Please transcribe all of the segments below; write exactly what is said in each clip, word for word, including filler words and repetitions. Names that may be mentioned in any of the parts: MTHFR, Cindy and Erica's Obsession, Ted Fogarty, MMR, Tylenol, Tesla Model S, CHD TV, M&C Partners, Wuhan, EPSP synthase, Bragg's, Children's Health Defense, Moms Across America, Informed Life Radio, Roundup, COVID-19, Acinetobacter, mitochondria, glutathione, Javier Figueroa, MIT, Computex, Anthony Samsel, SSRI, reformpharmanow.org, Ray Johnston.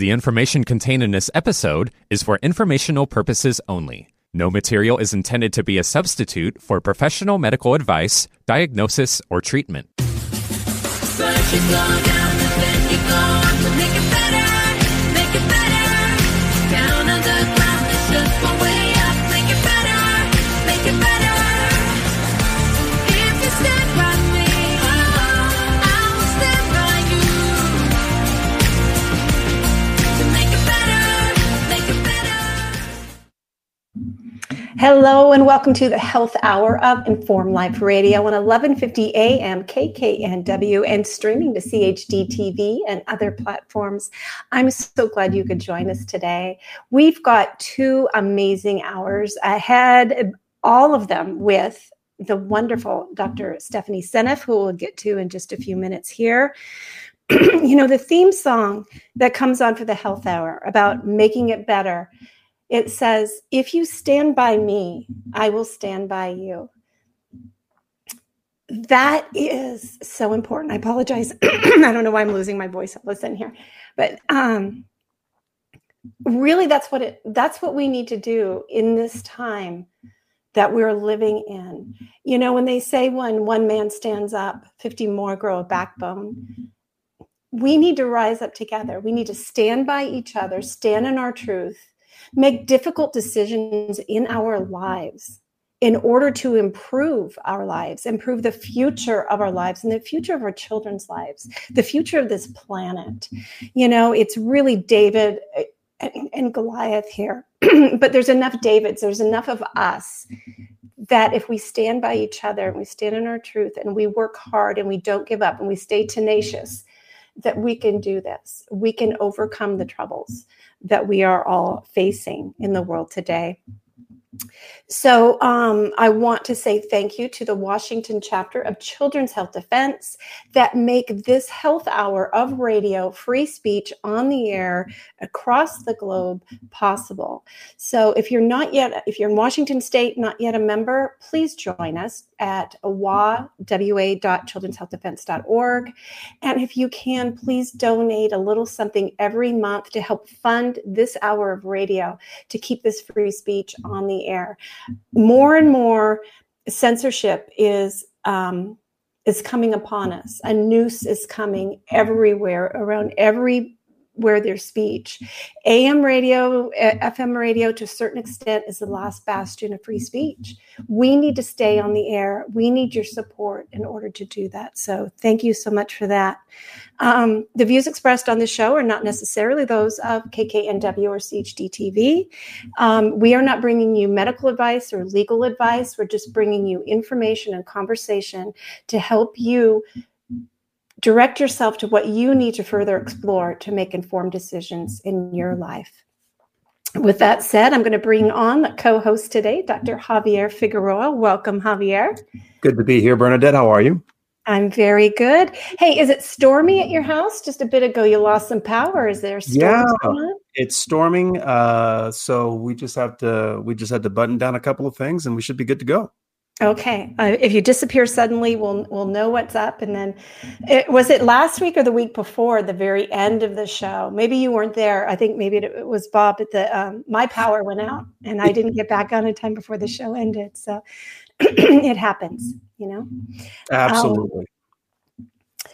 The information contained in this episode is for informational purposes only. No material is intended to be a substitute for professional medical advice, diagnosis, or treatment. First you slow down and then you go on to make it better, make it better. Down on the ground, it's just one way up. Make it better, make it better. If you stand by me, I will stand by you. To make it better, make it better. Hello and welcome to the Health Hour of Informed Life Radio on eleven fifty a.m. K K N W and streaming to C H D T V and other platforms. I'm so glad you could join us today. We've got two amazing hours ahead, all of them with the wonderful Doctor Stephanie Seneff, who we'll get to in just a few minutes here. You know, the theme song that comes on for the Health Hour about making it better, it says, if you stand by me, I will stand by you. That is so important. I apologize. I don't know why I'm losing my voice all of a sudden here. But um, really, that's what it, that's what we need to do in this time that we're living in. You know, when they say when one man stands up, fifty more grow a backbone, we need to rise up together. We need to stand by each other, stand in our truth, make difficult decisions in our lives in order to improve our lives, improve the future of our lives and the future of our children's lives, the future of this planet. You know, it's really David and, and Goliath here, but there's enough Davids, there's enough of us that if we stand by each other and we stand in our truth and we work hard and we don't give up and we stay tenacious, that we can do this. We can overcome the troubles that we are all facing in the world today. So um, I want to say thank you to the Washington chapter of Children's Health Defense that make this Health Hour of radio free speech on the air across the globe possible. So if you're not yet, if you're in Washington State, not yet a member, please join us at w a dot childrens health defense dot org. And if you can, please donate a little something every month to help fund this hour of radio to keep this free speech on the air. More and more censorship is um, is coming upon us. A noose is coming everywhere, around everywhere there's speech. A M radio, F M radio, to a certain extent, is the last bastion of free speech. We need to stay on the air. We need your support in order to do that. So thank you so much for that. Um, the views expressed on this show are not necessarily those of K K N W or C H D T V. Um, we are not bringing you medical advice or legal advice. We're just bringing you information and conversation to help you direct yourself to what you need to further explore to make informed decisions in your life. With that said, I'm going to bring on the co-host today, Doctor Javier Figueroa. Welcome, Javier. Good to be here, Bernadette. How are you? I'm very good. Hey, is it stormy at your house? Just a bit ago, you lost some power. Is there storm? Yeah, on? It's storming. Uh, so we just have to we just had to button down a couple of things, and we should be good to go. Okay. Uh, if you disappear suddenly, we'll we'll know what's up. And then, it, was it last week or the week before, the very end of the show? Maybe you weren't there. I think maybe it was Bob. But the um, my power went out, and I didn't get back on in time before the show ended. So it happens, you know. Absolutely. Um,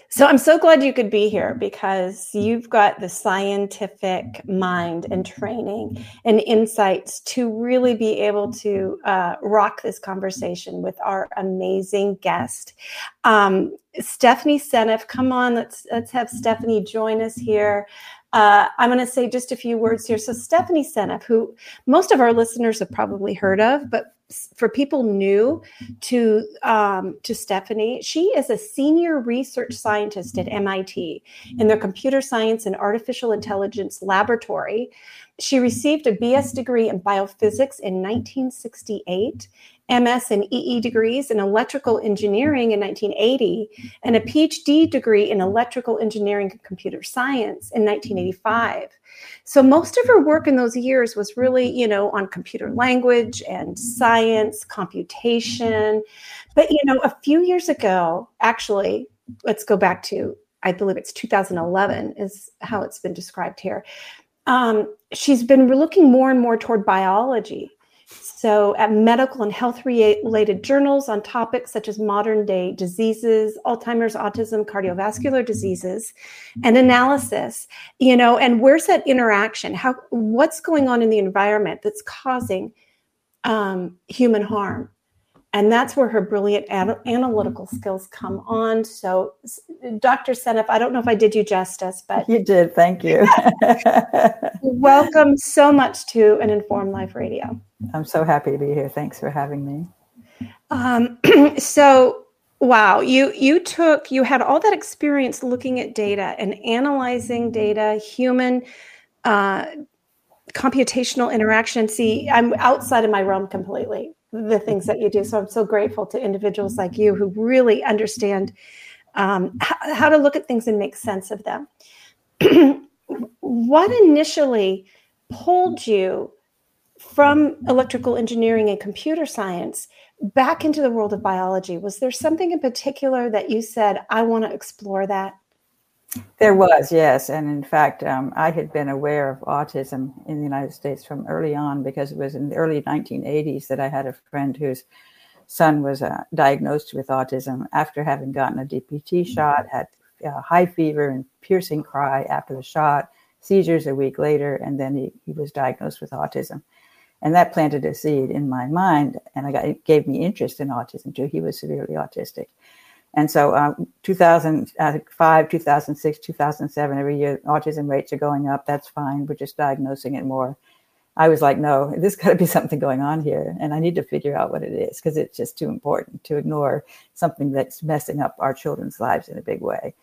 So I'm so glad you could be here because you've got the scientific mind and training and insights to really be able to uh, rock this conversation with our amazing guest, um, Stephanie Seneff. Come on, let's let's have Stephanie join us here. Uh, I'm going to say just a few words here. So Stephanie Seneff, who most of our listeners have probably heard of, but for people new to um, to Stephanie, she is a senior research scientist at M I T in their Computer Science and Artificial Intelligence Laboratory. She received a B S degree in biophysics in nineteen sixty-eight, M S and E E degrees in electrical engineering in nineteen eighty, and a P H D degree in electrical engineering and computer science in nineteen eighty-five. So most of her work in those years was really, you know, on computer language and science, computation. But, you know, a few years ago, actually, let's go back to I believe it's two thousand eleven is how it's been described here. Um, she's been looking more and more toward biology. So at medical and health related journals on topics such as modern day diseases, Alzheimer's, autism, cardiovascular diseases, and analysis, you know, and where's that interaction? How, what's going on in the environment that's causing um, human harm? And that's where her brilliant ad- analytical skills come on. So Doctor Seneff, I don't know if I did you justice, but... You did, thank you. Welcome so much to an Informed Life Radio. I'm so happy to be here. Thanks for having me. Um, so, wow, you you took, you had all that experience looking at data and analyzing data, human uh, computational interaction. See, I'm outside of my realm completely, the things that you do. So I'm so grateful to individuals like you who really understand um, h- how to look at things and make sense of them. What initially pulled you from electrical engineering and computer science back into the world of biology? Was there something in particular that you said, I want to explore that? There was, yes. And in fact, um, I had been aware of autism in the United States from early on, because it was in the early nineteen eighties that I had a friend whose son was uh, diagnosed with autism after having gotten a D P T shot, had uh, high fever and piercing cry after the shot, seizures a week later, and then he, he was diagnosed with autism. And that planted a seed in my mind, and I got, it gave me interest in autism too. He was severely autistic. And so uh, two thousand five, two thousand six, two thousand seven, every year, autism rates are going up. That's fine. We're just diagnosing it more. I was like, no, there's got to be something going on here. And I need to figure out what it is, because it's just too important to ignore something that's messing up our children's lives in a big way.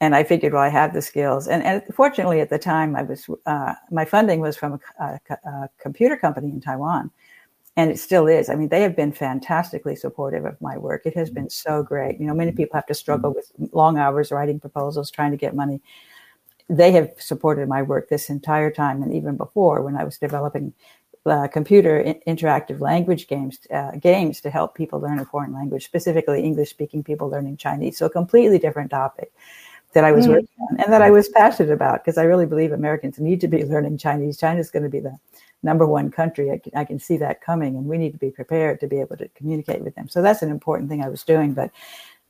And I figured, well, I have the skills. And, and fortunately, at the time, I was uh, my funding was from a, a, a computer company in Taiwan. And it still is. I mean, they have been fantastically supportive of my work. It has been so great. You know, many people have to struggle with long hours writing proposals, trying to get money. They have supported my work this entire time, and even before, when I was developing uh, computer in- interactive language games, uh, games to help people learn a foreign language, specifically English-speaking people learning Chinese. So a completely different topic that I was mm-hmm. working on, and that I was passionate about, because I really believe Americans need to be learning Chinese. China's going to be the number one country. I can, I can see that coming, and we need to be prepared to be able to communicate with them. So that's an important thing I was doing, but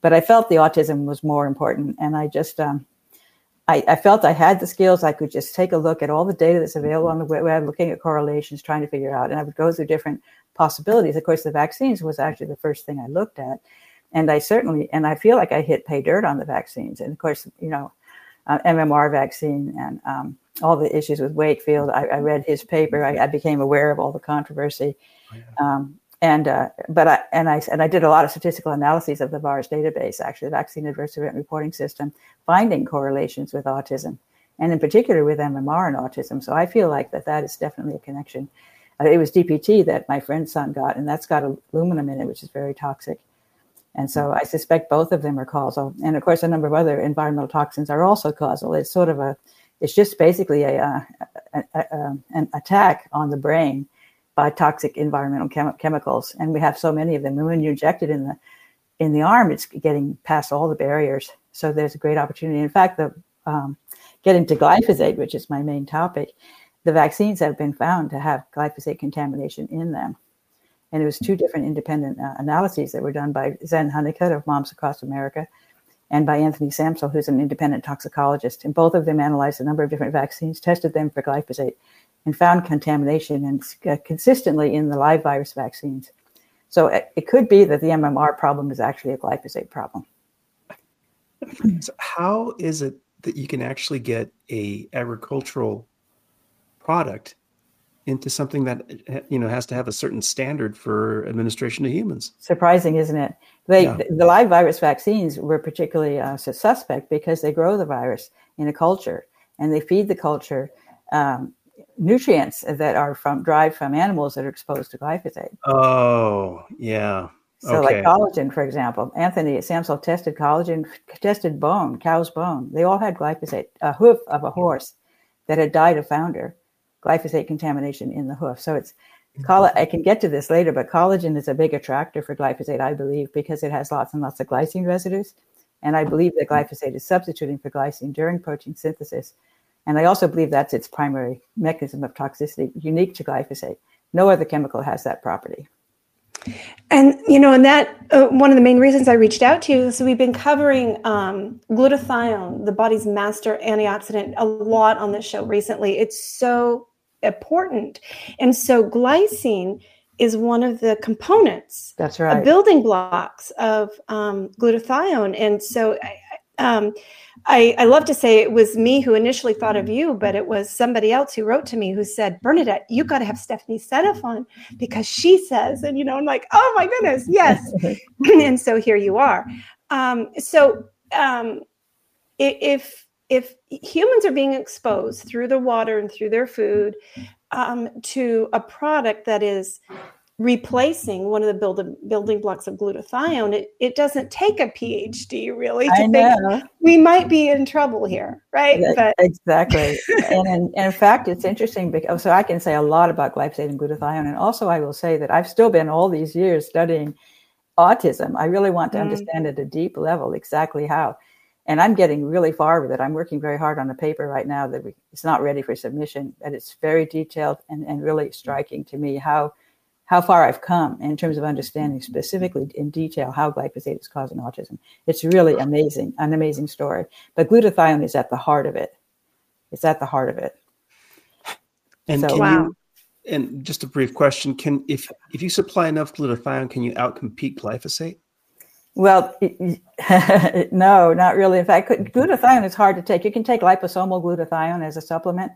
but I felt the autism was more important, and I just um, I, I felt I had the skills. I could just take a look at all the data that's available on the web, looking at correlations, trying to figure out, and I would go through different possibilities. Of course, the vaccines was actually the first thing I looked at, and I certainly, and I feel like I hit pay dirt on the vaccines, and of course, you know, uh, M M R vaccine and um, all the issues with Wakefield. I, I read his paper. I, I became aware of all the controversy. Oh, yeah. um, and uh, but I and I and I did a lot of statistical analyses of the VAERS database, actually, the Vaccine Adverse Event Reporting System, finding correlations with autism, and in particular with M M R and autism. So I feel like that that is definitely a connection. Uh, it was D P T that my friend's son got, and that's got aluminum in it, which is very toxic. And so I suspect both of them are causal. And of course, a number of other environmental toxins are also causal. It's sort of a It's just basically a, a, a, a an attack on the brain by toxic environmental chem- chemicals, and we have so many of them. And when you inject it in the in the arm, it's getting past all the barriers. So there's a great opportunity. In fact, the um, getting to glyphosate, which is my main topic, the vaccines have been found to have glyphosate contamination in them, and it was two different independent uh, analyses that were done by Zen Hunnicutt of Moms Across America, and by Anthony Samsel, who's an independent toxicologist. And both of them analyzed a number of different vaccines, tested them for glyphosate, and found contamination and uh, consistently in the live virus vaccines. So it, it could be that the M M R problem is actually a glyphosate problem. So how is it that you can actually get a agricultural product into something that, you know, has to have a certain standard for administration to humans? Surprising, isn't it? They, yeah. The live virus vaccines were particularly uh, suspect because they grow the virus in a culture, and they feed the culture um, nutrients that are from derived from animals that are exposed to glyphosate. Oh, yeah. So okay. Like collagen, for example. Anthony Samsel tested collagen, tested bone, cow's bone. They all had glyphosate, a hoof of a horse that had died of founder. Glyphosate contamination in the hoof. So it's, I can get to this later, but collagen is a big attractor for glyphosate, I believe, because it has lots and lots of glycine residues. And I believe that glyphosate is substituting for glycine during protein synthesis. And I also believe that's its primary mechanism of toxicity, unique to glyphosate. No other chemical has that property. And, you know, and that uh, one of the main reasons I reached out to you is we've been covering um, glutathione, the body's master antioxidant, a lot on this show recently. It's so important. And so glycine is one of the components. That's right. Building blocks of um, glutathione. And so I, um, I, I love to say it was me who initially thought of you, but it was somebody else who wrote to me who said, Bernadette, you got to have Stephanie Seneff on because she says, and, you know, I'm like, oh my goodness, yes. And so here you are. Um, so um, if, if humans are being exposed through the water and through their food um, to a product that is replacing one of the build- building blocks of glutathione, it, it doesn't take a P H D really to I think know. We might be in trouble here, right? Yeah, but- exactly. and, and, and in fact, it's interesting because so I can say a lot about glyphosate and glutathione. And also I will say that I've still been all these years studying autism. I really want to mm. understand at a deep level exactly how. And I'm getting really far with it. I'm working very hard on a paper right now that we, it's not ready for submission, but it's very detailed and, and really striking to me how how far I've come in terms of understanding specifically in detail how glyphosate is causing autism. It's really amazing, an amazing story. But glutathione is at the heart of it. It's at the heart of it. And so, can wow. you, and just a brief question, can if if you supply enough glutathione, can you outcompete glyphosate? Well, no, not really. In fact, glutathione is hard to take. You can take liposomal glutathione as a supplement,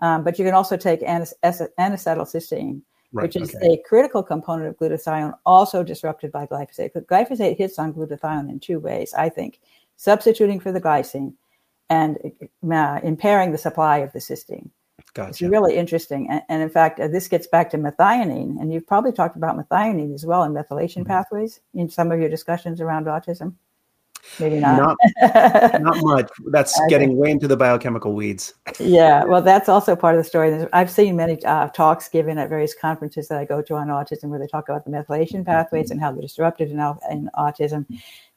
um, but you can also take an acetylcysteine, right, which is okay. a critical component of glutathione, also disrupted by glyphosate. But glyphosate hits on glutathione in two ways, I think, substituting for the glycine and uh, impairing the supply of the cysteine. Gotcha. It's really interesting. And, and in fact, uh, this gets back to methionine. And you've probably talked about methionine as well in methylation mm-hmm. pathways in some of your discussions around autism. Maybe not. Not, not much. That's I getting think. way into the biochemical weeds. Yeah. Well, that's also part of the story. I've seen many uh, talks given at various conferences that I go to on autism where they talk about the methylation pathways and how they're disrupted in, in autism.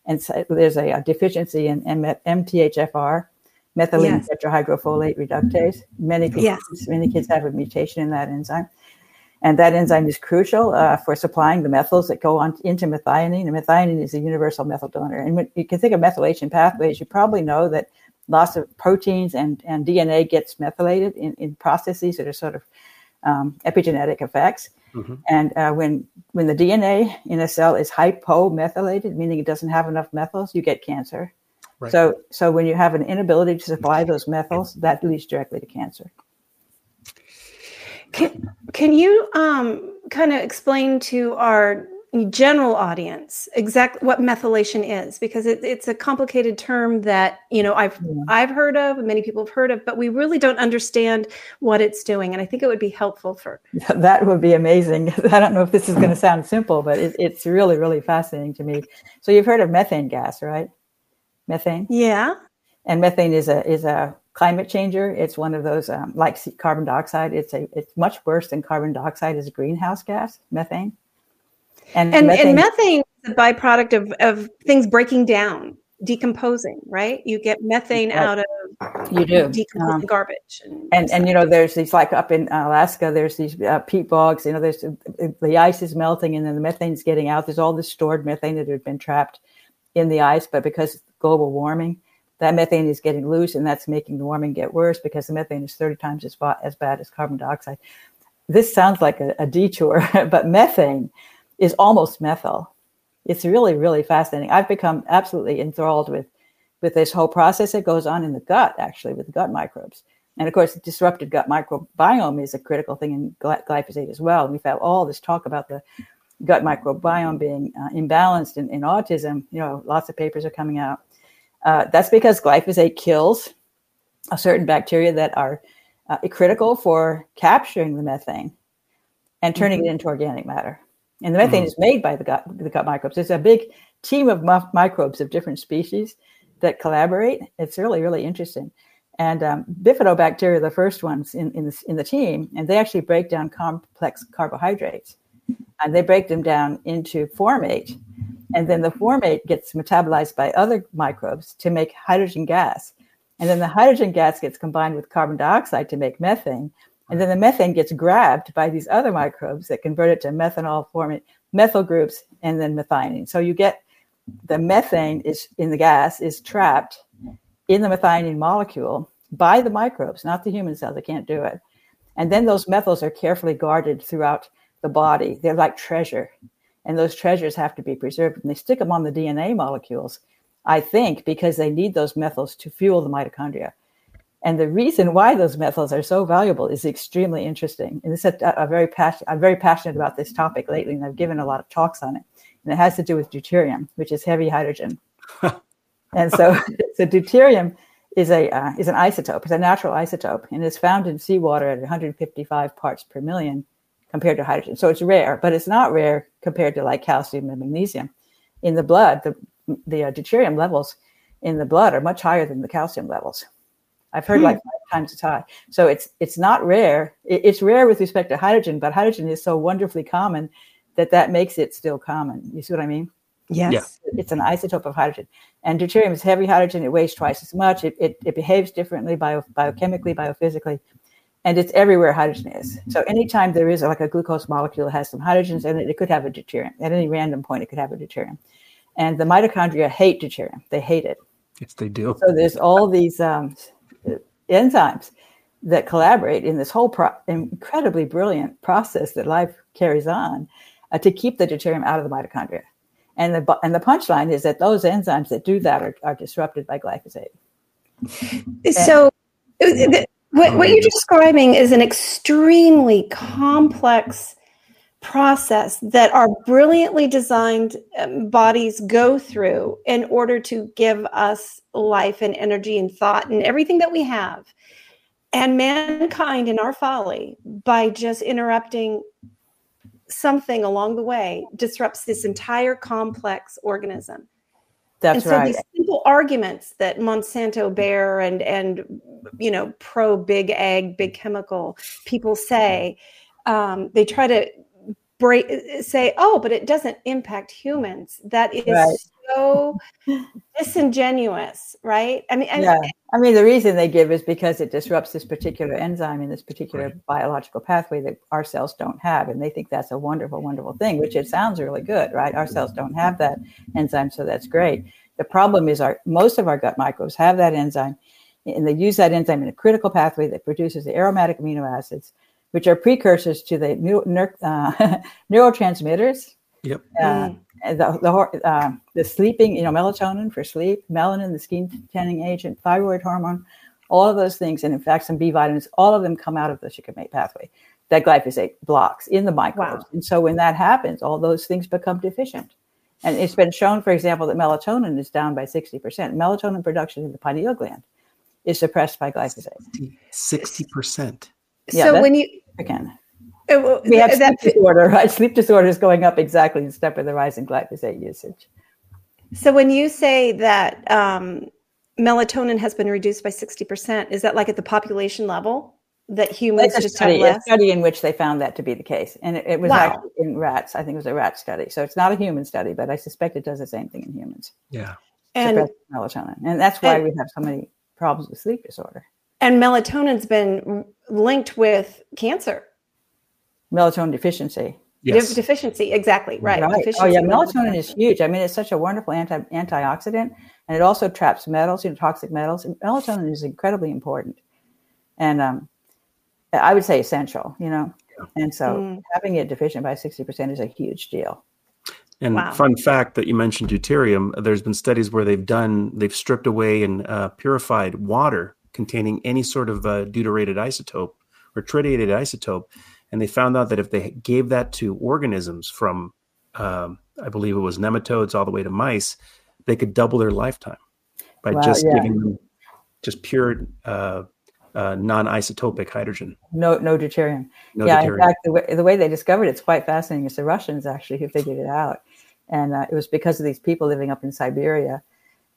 And so there's a, a deficiency in M T H F R. Methylene yes. tetrahydrofolate reductase. Many kids, yes. many kids have a mutation in that enzyme. And that enzyme is crucial uh, for supplying the methyls that go on into methionine. And methionine is a universal methyl donor. And when you can think of methylation pathways, you probably know that lots of proteins and, and D N A gets methylated in, in processes that are sort of um, epigenetic effects. Mm-hmm. And uh, when when the D N A in a cell is hypomethylated, meaning it doesn't have enough methyls, you get cancer. Right. So so when you have an inability to supply those methyls, that leads directly to cancer. Can, can you um, kind of explain to our general audience exactly what methylation is? Because it, it's a complicated term that, you know, I've yeah. I've heard of, and many people have heard of, but we really don't understand what it's doing. And I think it would be helpful for... That would be amazing. I don't know if this is going to sound simple, but it, it's really, really fascinating to me. So you've heard of methane gas, right? Methane. Yeah. And methane is a is a climate changer. It's one of those um, like carbon dioxide. It's a it's much worse than carbon dioxide as a greenhouse gas, methane. And and methane, and methane is a byproduct of, of things breaking down, decomposing, right? You get methane right. out of you do. decomposing um, garbage. And, and, and, you know, there's these, like up in Alaska, there's these uh, peat bogs, you know, there's uh, the ice is melting and then the methane's getting out. There's all this stored methane that had been trapped in the ice, but because global warming, that methane is getting loose, and that's making the warming get worse because the methane is thirty times as, ba- as bad as carbon dioxide. This sounds like a, a detour, but methane is almost methyl. It's really, really fascinating. I've become absolutely enthralled with, with this whole process that goes on in the gut, actually, with gut microbes. And of course, disrupted gut microbiome is a critical thing in gly- glyphosate as well. And we've had all this talk about the gut microbiome being uh, imbalanced in, in autism. You know, lots of papers are coming out. Uh, that's because glyphosate kills a certain bacteria that are uh, critical for capturing the methane and turning mm-hmm. it into organic matter. And the methane mm-hmm. is made by the gut, the gut microbes. There's a big team of m- microbes of different species that collaborate. It's really, really interesting. And um, bifidobacteria are the first ones in, in, the, in the team, and they actually break down complex carbohydrates. And they break them down into formate. And then the formate gets metabolized by other microbes to make hydrogen gas. And then the hydrogen gas gets combined with carbon dioxide to make methane. And then the methane gets grabbed by these other microbes that convert it to methanol formate, methyl groups, and then methionine. So you get the methane is in the gas is trapped in the methionine molecule by the microbes, not the human cells. They can't do it. And then those methyls are carefully guarded throughout the body. They're like treasure. And those treasures have to be preserved. And they stick them on the D N A molecules, I think, because they need those methyls to fuel the mitochondria. And the reason why those methyls are so valuable is extremely interesting. And this is a, a very passion, I'm very passionate about this topic lately, and I've given a lot of talks on it. And it has to do with deuterium, which is heavy hydrogen. And so, so deuterium is a uh, is an isotope. It's a natural isotope, and it's found in seawater at one hundred fifty-five parts per million compared to hydrogen. So it's rare, but it's not rare compared to like calcium and magnesium. In the blood, the, the uh, deuterium levels in the blood are much higher than the calcium levels. I've heard mm. like five times as high. So it's it's not rare. It, it's rare with respect to hydrogen, but hydrogen is so wonderfully common that that makes it still common. You see what I mean? Yes. Yeah. It's an isotope of hydrogen. And deuterium is heavy hydrogen. It weighs twice as much. It it, it behaves differently bio, biochemically, biophysically. And it's everywhere hydrogen is. So anytime there is like a glucose molecule that has some hydrogens in it, it could have a deuterium. At any random point, it could have a deuterium. And the mitochondria hate deuterium. They hate it. Yes, they do. So there's all these um, enzymes that collaborate in this whole pro- incredibly brilliant process that life carries on uh, to keep the deuterium out of the mitochondria. And the and the punchline is that those enzymes that do that are, are disrupted by glyphosate. And so the, what, what you're describing is an extremely complex process that our brilliantly designed bodies go through in order to give us life and energy and thought and everything that we have. And mankind in our folly, by just interrupting something along the way, disrupts this entire complex organism. That's right. And so right. These simple arguments that Monsanto bear and, and, you know, pro big ag, big chemical people say, um, they try to break, say, oh, but it doesn't impact humans. That is right. So disingenuous, right? I mean, I, yeah. I mean, the reason they give is because it disrupts this particular enzyme in this particular biological pathway that our cells don't have. And they think that's a wonderful, wonderful thing, which it sounds really good, right? Our cells don't have that enzyme, so that's great. The problem is our most of our gut microbes have that enzyme, and they use that enzyme in a critical pathway that produces the aromatic amino acids, which are precursors to the neuro, neuro, uh, neurotransmitters. Yep. Uh, the the, uh, the sleeping, you know, melatonin for sleep, melanin, the skin tanning agent, thyroid hormone, all of those things. And in fact, some B vitamins, all of them come out of the shikimate pathway that glyphosate blocks in the microbes. Wow. And so when that happens, all those things become deficient. And it's been shown, for example, that melatonin is down by sixty percent. Melatonin production in the pineal gland is suppressed by glyphosate. sixty percent. Yeah, so when you again, it, we have that, sleep disorder, right? Sleep disorder is going up exactly in step with the rise in glyphosate usage. So when you say that um, melatonin has been reduced by sixty percent, is that like at the population level that humans just study, have less? A study in which they found that to be the case, and it, it was wow. actually in rats. I think it was a rat study, so it's not a human study, but I suspect it does the same thing in humans. Yeah, suppressed melatonin, and that's why and, we have so many problems with sleep disorder. And melatonin's been linked with cancer. Melatonin deficiency. Yes. De- deficiency, exactly, right. right. Deficiency. Oh, yeah, melatonin is huge. I mean, it's such a wonderful anti- antioxidant, and it also traps metals, you know, toxic metals. And melatonin is incredibly important, and um, I would say essential, you know. Yeah. And so mm. having it deficient by sixty percent is a huge deal. And wow. fun fact that you mentioned deuterium, there's been studies where they've done, they've stripped away and uh, purified water containing any sort of uh, deuterated isotope or tritiated isotope. And they found out that if they gave that to organisms from, um, I believe it was nematodes all the way to mice, they could double their lifetime by wow, just yeah. giving them just pure uh, uh, non-isotopic hydrogen. No no deuterium. No yeah, deuterium. In fact, the way, the way they discovered it's quite fascinating. It's the Russians actually who figured it out. And uh, it was because of these people living up in Siberia.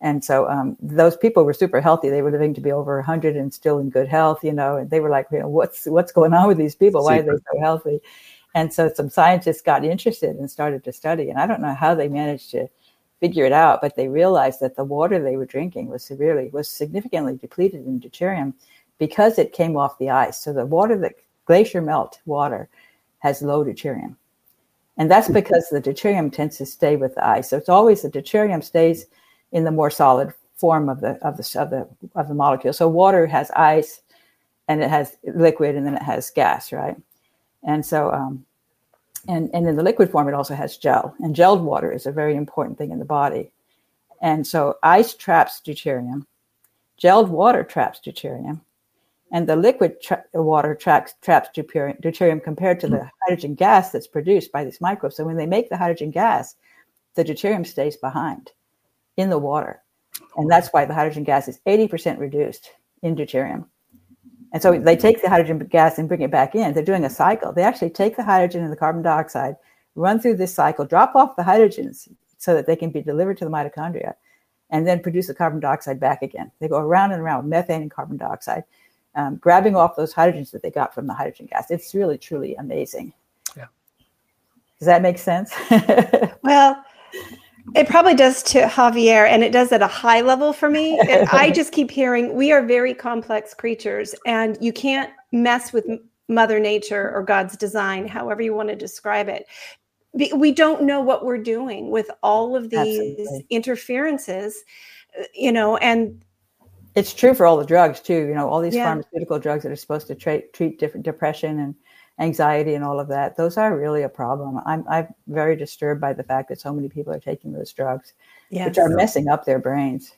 And so um, those people were super healthy. They were living to be over one hundred and still in good health, you know, and they were like, you know, what's what's going on with these people? Why are they so healthy? And so some scientists got interested and started to study. And I don't know how they managed to figure it out, but they realized that the water they were drinking was severely, was significantly depleted in deuterium because it came off the ice. So the water, that glacier melt water, has low deuterium. And that's because the deuterium tends to stay with the ice. So it's always the deuterium stays in the more solid form of the, of the, of the, of the molecule. So water has ice and it has liquid and then it has gas, right? And so, um, and, and in the liquid form, it also has gel. And gelled water is a very important thing in the body. And so ice traps deuterium, gelled water traps deuterium, and the liquid tra- water traps, traps deuterium, deuterium compared to the hydrogen gas that's produced by these microbes. So when they make the hydrogen gas, the deuterium stays behind in the water. And that's why the hydrogen gas is eighty percent reduced in deuterium. And so they take the hydrogen gas and bring it back in. They're doing a cycle. They actually take the hydrogen and the carbon dioxide, run through this cycle, drop off the hydrogens so that they can be delivered to the mitochondria, and then produce the carbon dioxide back again. They go around and around with methane and carbon dioxide, um, grabbing off those hydrogens that they got from the hydrogen gas. It's really, truly amazing. Yeah. Does that make sense? Well, it probably does to Javier, and it does at a high level for me. And I just keep hearing we are very complex creatures, and you can't mess with Mother Nature or God's design, however you want to describe it. We don't know what we're doing with all of these Absolutely. interferences, you know, and it's true for all the drugs too. You know, all these yeah. pharmaceutical drugs that are supposed to tra- treat different depression and anxiety and all of that, those are really a problem. I'm, I'm very disturbed by the fact that so many people are taking those drugs, yes. which are messing up their brains.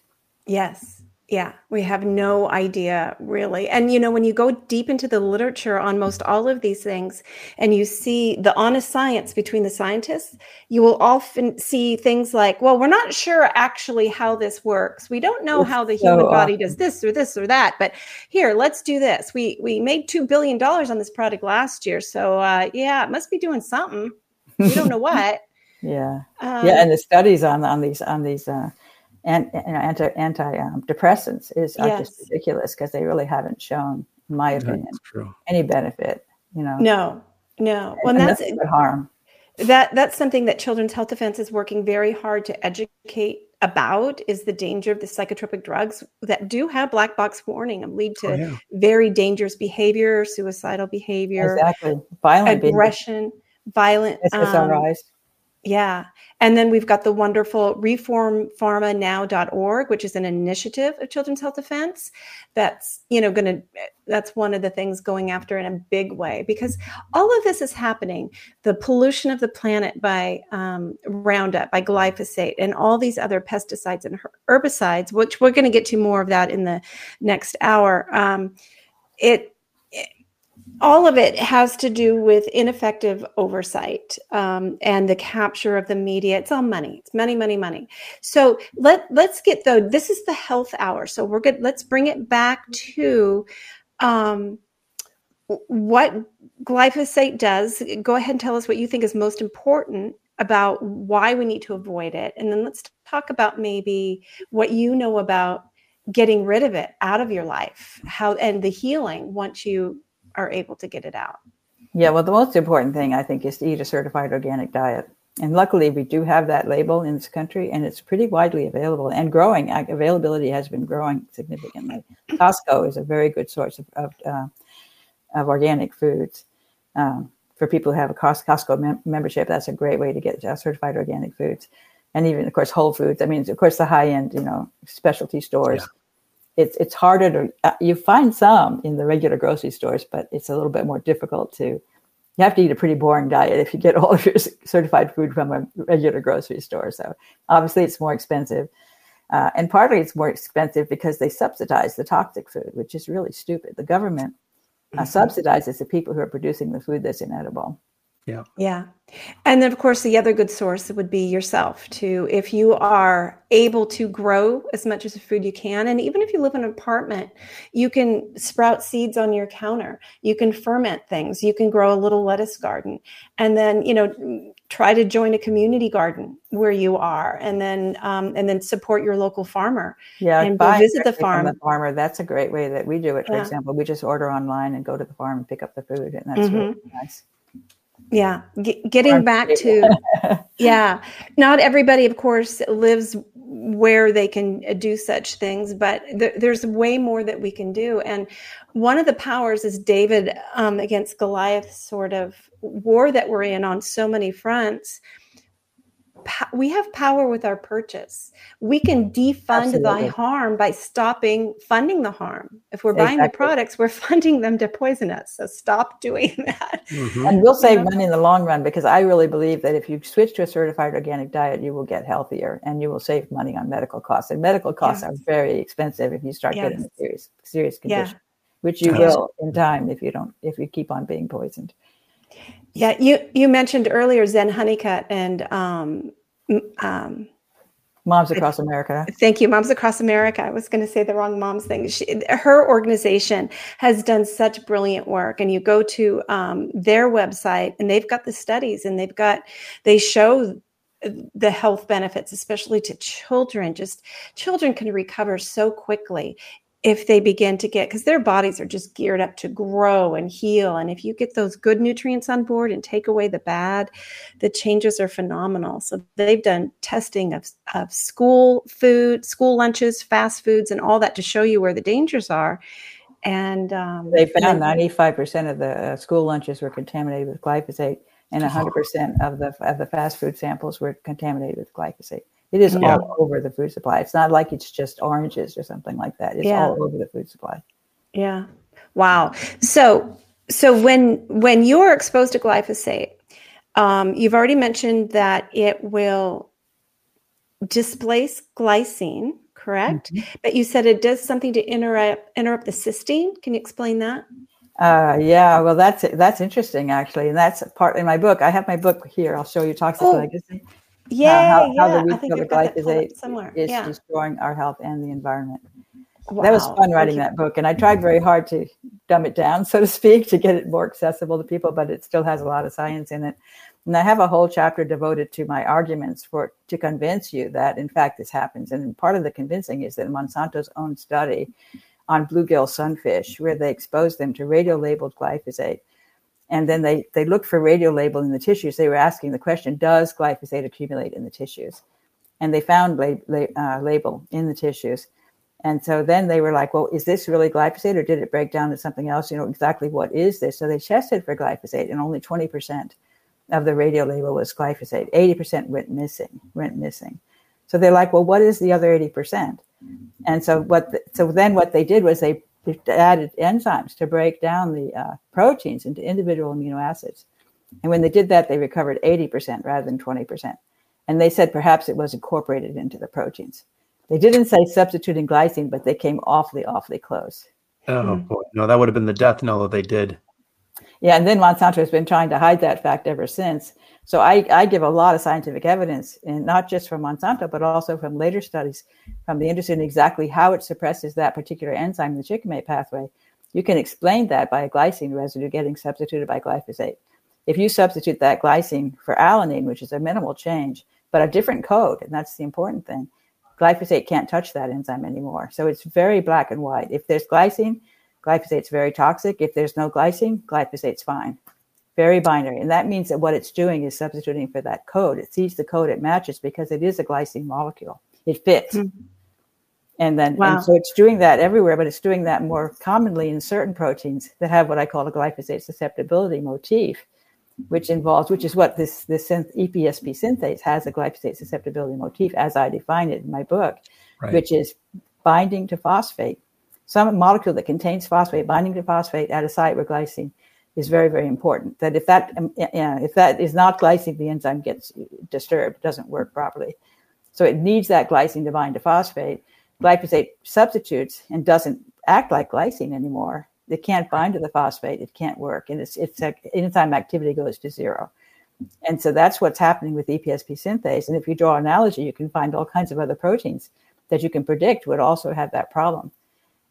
Yes. Yeah. We have no idea, really. And, you know, when you go deep into the literature on most all of these things and you see the honest science between the scientists, you will often see things like, well, we're not sure actually how this works. We don't know it's how the so human body awesome. does this or this or that, but here, let's do this. We we made two billion dollars on this product last year. So, uh, yeah, it must be doing something. We don't know what. Yeah. Um, yeah. And the studies on, on these, on these, uh, And you know, anti anti um, depressants is yes. are just ridiculous because they really haven't shown, in my opinion, any benefit. You know, no, no. Well, and that's harm. That that's something that Children's Health Defense is working very hard to educate about, is the danger of the psychotropic drugs that do have black box warning and lead to oh, yeah. very dangerous behavior, suicidal behavior, exactly, violent aggression, behavior. violent S S R Is. Um, Yeah. And then we've got the wonderful reform pharma now dot org, which is an initiative of Children's Health Defense. That's, you know, going to, that's one of the things going after in a big way, because all of this is happening. The pollution of the planet by um, Roundup, by glyphosate, and all these other pesticides and herbicides, which we're going to get to more of that in the next hour. Um, it, All of it has to do with ineffective oversight um, and the capture of the media. It's all money. It's money, money, money. So let, let's get, though, this is the health hour. So we're good. Let's bring it back to um, what glyphosate does. Go ahead and tell us what you think is most important about why we need to avoid it. And then let's talk about maybe what you know about getting rid of it out of your life, how, and the healing once you are able to get it out. Yeah, well, the most important thing, I think, is to eat a certified organic diet. And luckily, we do have that label in this country, and it's pretty widely available and growing. Availability has been growing significantly. Costco is a very good source of of, uh, of organic foods. Um, for people who have a Costco mem- membership, that's a great way to get uh, certified organic foods. And even, of course, Whole Foods. I mean, of course, the high-end, you know, specialty stores. Yeah. It's it's harder to, uh, you find some in the regular grocery stores, but it's a little bit more difficult to, you have to eat a pretty boring diet if you get all of your certified food from a regular grocery store. So obviously it's more expensive. Uh, and partly it's more expensive because they subsidize the toxic food, which is really stupid. The government uh, mm-hmm. subsidizes the people who are producing the food that's inedible. Yeah. Yeah. And then, of course, the other good source would be yourself, too. If you are able to grow as much as food you can, and even if you live in an apartment, you can sprout seeds on your counter. You can ferment things. You can grow a little lettuce garden. And then, you know, try to join a community garden where you are, and then um, and then support your local farmer. Yeah, and go visit the farm. The farmer. That's a great way that we do it, for yeah. example. We just order online and go to the farm and pick up the food, and that's mm-hmm. really nice. Yeah. G- getting back to, yeah, not everybody, of course, lives where they can do such things, but th- there's way more that we can do. And one of the powers is David um, against Goliath sort of war that we're in on so many fronts. Pa- we have power with our purchase. We can defund Absolutely. The harm by stopping funding the harm. If we're exactly. buying the products, we're funding them to poison us. So stop doing that. Mm-hmm. And we'll save you know? money in the long run, because I really believe that if you switch to a certified organic diet, you will get healthier and you will save money on medical costs. And medical costs yes. are very expensive if you start yes. getting a serious, serious condition, yeah. which you yes. will in time if you don't, if you keep on being poisoned. Yeah, you, you mentioned earlier Zen Hunnicutt and um, um, Moms Across America. Thank you, Moms Across America. I was going to say the wrong moms thing. She, her organization has done such brilliant work, and you go to um, their website, and they've got the studies, and they've got they show the health benefits, especially to children. Just children can recover so quickly if they begin to get, because their bodies are just geared up to grow and heal. And if you get those good nutrients on board and take away the bad, the changes are phenomenal. So they've done testing of, of school food, school lunches, fast foods, and all that to show you where the dangers are. And um, they found ninety-five percent of the school lunches were contaminated with glyphosate, and one hundred percent of the of the fast food samples were contaminated with glyphosate. It is yeah. all over the food supply. It's not like it's just oranges or something like that. It's yeah. all over the food supply. Yeah. Wow. So, so when, when you're exposed to glyphosate, um, you've already mentioned that it will displace glycine, correct? Mm-hmm. But you said it does something to interrupt, interrupt the cysteine. Can you explain that? Uh, yeah, well, that's, that's interesting actually. And that's part in my book. I have my book here. I'll show you Toxic Legacy. Oh. Yeah, uh, how, yeah. how the weed killer glyphosate is yeah. destroying our health and the environment. Wow. That was fun writing that book, and I tried very hard to dumb it down, so to speak, to get it more accessible to people, but it still has a lot of science in it. And I have a whole chapter devoted to my arguments for to convince you that, in fact, this happens. And part of the convincing is that Monsanto's own study on bluegill sunfish, where they exposed them to radio-labeled glyphosate, and then they, they looked for radio label in the tissues. They were asking the question, does glyphosate accumulate in the tissues? And they found lab, lab, uh, label in the tissues. And so then they were like, well, is this really glyphosate, or did it break down to something else? You know, exactly what is this? So they tested for glyphosate, and only twenty percent of the radio label was glyphosate. eighty percent went missing, went missing. So they're like, well, what is the other eighty percent? And so what? The, so then what they did was they added enzymes to break down the uh, proteins into individual amino acids. And when they did that, they recovered eighty percent rather than twenty percent. And they said perhaps it was incorporated into the proteins. They didn't say substituting glycine, but they came awfully, awfully close. Oh, mm-hmm. boy. No, that would have been the death knell if they did. Yeah, and then Monsanto has been trying to hide that fact ever since. So I, I give a lot of scientific evidence, and not just from Monsanto, but also from later studies from the industry, in exactly how it suppresses that particular enzyme in the jicamate pathway. You can explain that by a glycine residue getting substituted by glyphosate. If you substitute that glycine for alanine, which is a minimal change, but a different code, and that's the important thing, glyphosate can't touch that enzyme anymore. So it's very black and white. If there's glycine, glyphosate's very toxic. If there's no glycine, glyphosate's fine. Very binary. And that means that what it's doing is substituting for that code. It sees the code it matches because it is a glycine molecule. It fits. Mm-hmm. And then wow. and so it's doing that everywhere, but it's doing that more commonly in certain proteins that have what I call a glyphosate susceptibility motif, which involves, which is what this, this E P S P synthase has, a glyphosate susceptibility motif as I define it in my book, right. which is binding to phosphate. Some molecule that contains phosphate, binding to phosphate at a site where glycine is very, very important. That if that um, yeah, if that is not glycine, the enzyme gets disturbed, doesn't work properly. So it needs that glycine to bind to phosphate. Glyphosate substitutes and doesn't act like glycine anymore. It can't bind to the phosphate. It can't work. And it's, it's like enzyme activity goes to zero. And so that's what's happening with E P S P synthase. And if you draw an analogy, you can find all kinds of other proteins that you can predict would also have that problem.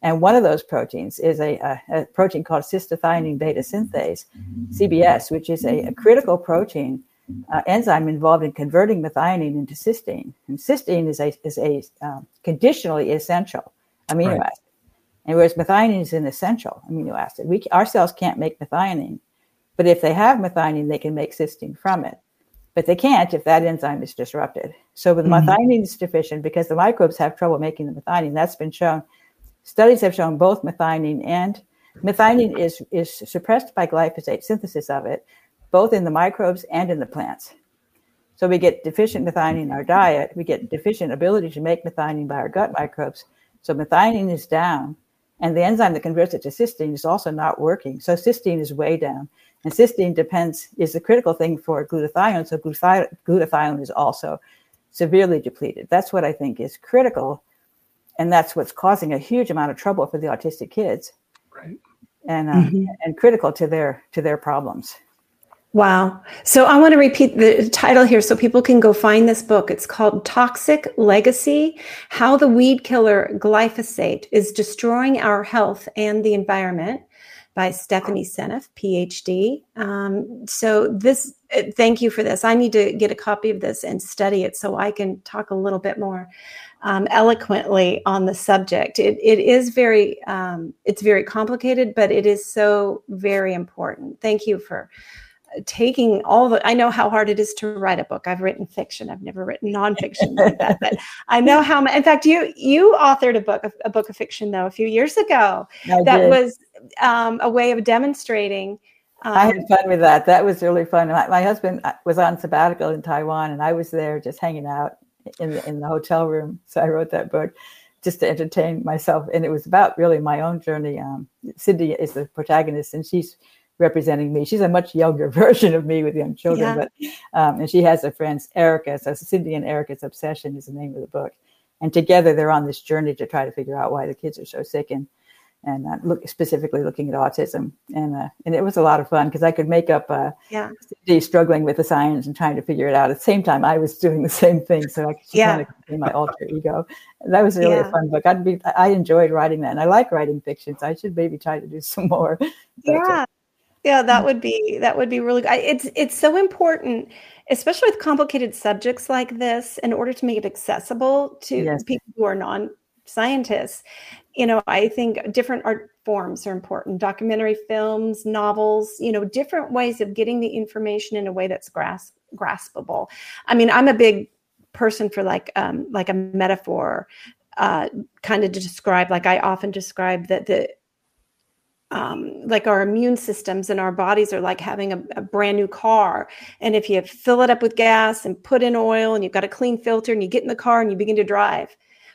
And one of those proteins is a, a, a protein called cystathionine beta synthase, C B S, which is a, a critical protein uh, enzyme involved in converting methionine into cysteine. And cysteine is a, is a um, conditionally essential amino right. acid. And whereas methionine is an essential amino acid, we, our cells can't make methionine But if they have methionine, they can make cysteine from it. But they can't if that enzyme is disrupted. So when the mm-hmm. methionine is deficient, because the microbes have trouble making the methionine, that's been shown. Studies have shown both methionine and methionine is, is suppressed by glyphosate synthesis of it, both in the microbes and in the plants. So we get deficient methionine in our diet. We get deficient ability to make methionine by our gut microbes. So methionine is down. And the enzyme that converts it to cysteine is also not working. So cysteine is way down. And cysteine depends, is the critical thing for glutathione. So glutathione, glutathione is also severely depleted. That's what I think is critical. And that's what's causing a huge amount of trouble for the autistic kids. Right. And uh, mm-hmm. and critical to their to their problems. Wow. So I want to repeat the title here so people can go find this book. It's called Toxic Legacy, How the Weed Killer Glyphosate is Destroying Our Health and the Environment by Stephanie Seneff, P H D. Um, so this, thank you for this. I need to get a copy of this and study it so I can talk a little bit more um, eloquently on the subject. It, it is very, um, it's very complicated, but it is so very important. Thank you for taking all the, I know how hard it is to write a book. I've written fiction. I've never written nonfiction like that, but I know how much. In fact, you, you authored a book, a, a book of fiction though, a few years ago. I that did. was um, a way of demonstrating. Um, I had fun with that. That was really fun. My, my husband was on sabbatical in Taiwan and I was there just hanging out in the, in the hotel room. So I wrote that book just to entertain myself. And it was about really my own journey. Um, Cindy is the protagonist and she's representing me. She's a much younger version of me with young children, yeah. but um, and she has her friends, Erica. So Cindy and Erica's Obsession is the name of the book. And together they're on this journey to try to figure out why the kids are so sick and and uh, look specifically looking at autism. And uh, and it was a lot of fun because I could make up uh, yeah. Cindy struggling with the science and trying to figure it out. At the same time, I was doing the same thing. So I could just yeah. kind of be my alter ego. And that was really yeah. a fun book. I'd be, I enjoyed writing that. And I like writing fiction, so I should maybe try to do some more. Yeah. Yeah, that would be that would be really good. It's it's so important, especially with complicated subjects like this, in order to make it accessible to yes. people who are non-scientists. You know, I think different art forms are important: documentary films, novels. You know, different ways of getting the information in a way that's grasp graspable. I mean, I'm a big person for like um, like a metaphor, uh, kind of to describe. Like I often describe that the. Um, like our immune systems and our bodies are like having a, a brand new car. And if you fill it up with gas and put in oil and you've got a clean filter and you get in the car and you begin to drive.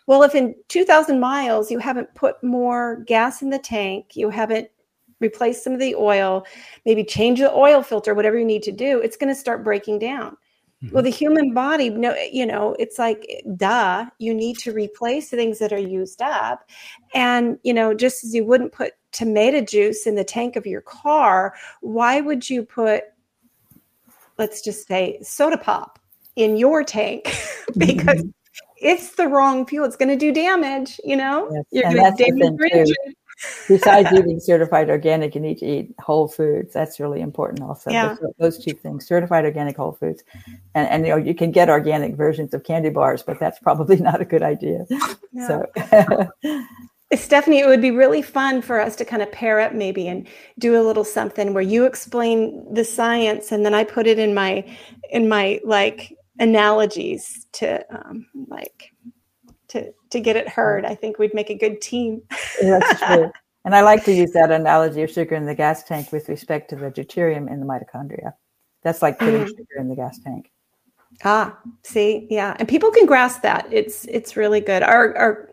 Well, if in two thousand miles, you haven't put more gas in the tank, you haven't replaced some of the oil, maybe change the oil filter, whatever you need to do, it's going to start breaking down. Mm-hmm. Well, the human body, no, you know, it's like, duh, you need to replace the things that are used up. And, you know, just as you wouldn't put tomato juice in the tank of your car, why would you put, let's just say, soda pop in your tank? Because mm-hmm. it's the wrong fuel. It's going to do damage, you know? Yes. You're going to damage your engine. Besides eating certified organic, you need to eat whole foods. That's really important also. Yeah. Those two things, certified organic whole foods. And, and you know, you can get organic versions of candy bars, but that's probably not a good idea. No. So Stephanie, it would be really fun for us to kind of pair up maybe and do a little something where you explain the science and then I put it in my in my like analogies to um, like to to get it heard. I think we'd make a good team. That's true. And I like to use that analogy of sugar in the gas tank with respect to the deuterium in the mitochondria. That's like putting mm-hmm. sugar in the gas tank. Ah, see? Yeah. And people can grasp that. It's it's really good. Our our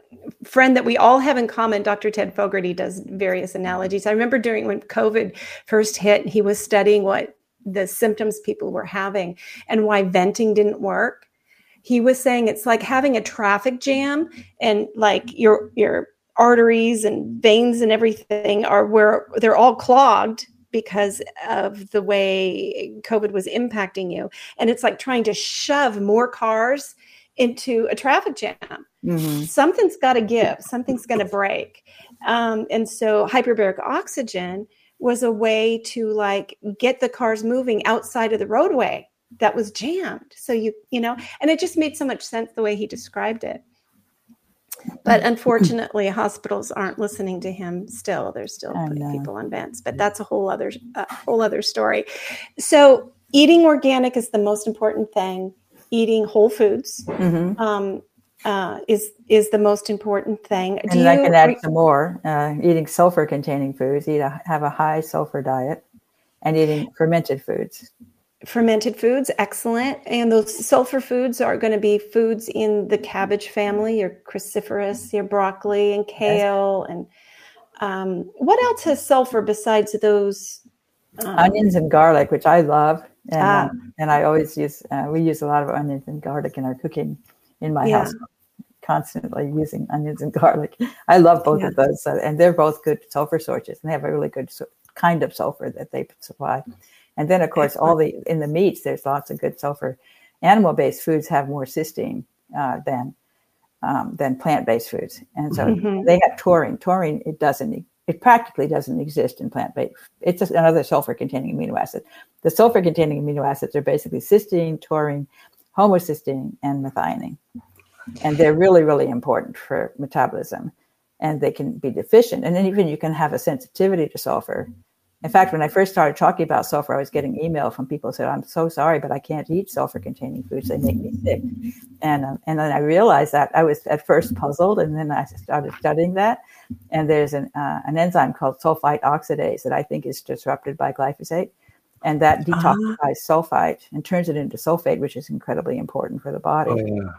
friend that we all have in common, Doctor Ted Fogarty, does various analogies. I remember during when COVID first hit, he was studying what the symptoms people were having and why venting didn't work. He was saying it's like having a traffic jam and like your your arteries and veins and everything are where they're all clogged because of the way COVID was impacting you. And it's like trying to shove more cars into a traffic jam. Mm-hmm. Something's got to give, something's going to break. Um, and so hyperbaric oxygen was a way to like get the cars moving outside of the roadway that was jammed. So you, you know, and it just made so much sense the way he described it. But unfortunately, hospitals aren't listening to him still. They're still putting people on vents. But that's a whole other uh, whole other story. So eating organic is the most important thing. Eating whole foods mm-hmm. um, uh, is is the most important thing. Do and I can add re- some more. Uh, eating sulfur-containing foods. Eat a, have a high sulfur diet, and eating fermented foods. Fermented foods, excellent. And those sulfur foods are going to be foods in the cabbage family, your cruciferous, your broccoli and kale. And um, what else has sulfur besides those? Um, Onions and garlic, which I love. And, ah. uh, and I always use, uh, we use a lot of onions and garlic in our cooking in my yeah. house, constantly using onions and garlic. I love both yeah. of those. Uh, and they're both good sulfur sources. And they have a really good su- kind of sulfur that they supply. And then, of course, all the in the meats, there's lots of good sulfur. Animal-based foods have more cysteine uh, than um, than plant-based foods, and so mm-hmm. they have taurine. Taurine it doesn't it practically doesn't exist in plant-based. It's just another sulfur-containing amino acid. The sulfur-containing amino acids are basically cysteine, taurine, homocysteine, and methionine, and they're really really important for metabolism. And they can be deficient, and then even you can have a sensitivity to sulfur. In fact, when I first started talking about sulfur, I was getting email from people who said, I'm so sorry, but I can't eat sulfur-containing foods. They make me sick. And um, and then I realized that I was at first puzzled, and then I started studying that. And there's an uh, an enzyme called sulfite oxidase that I think is disrupted by glyphosate. And that detoxifies uh-huh. sulfite and turns it into sulfate, which is incredibly important for the body. Oh, yeah.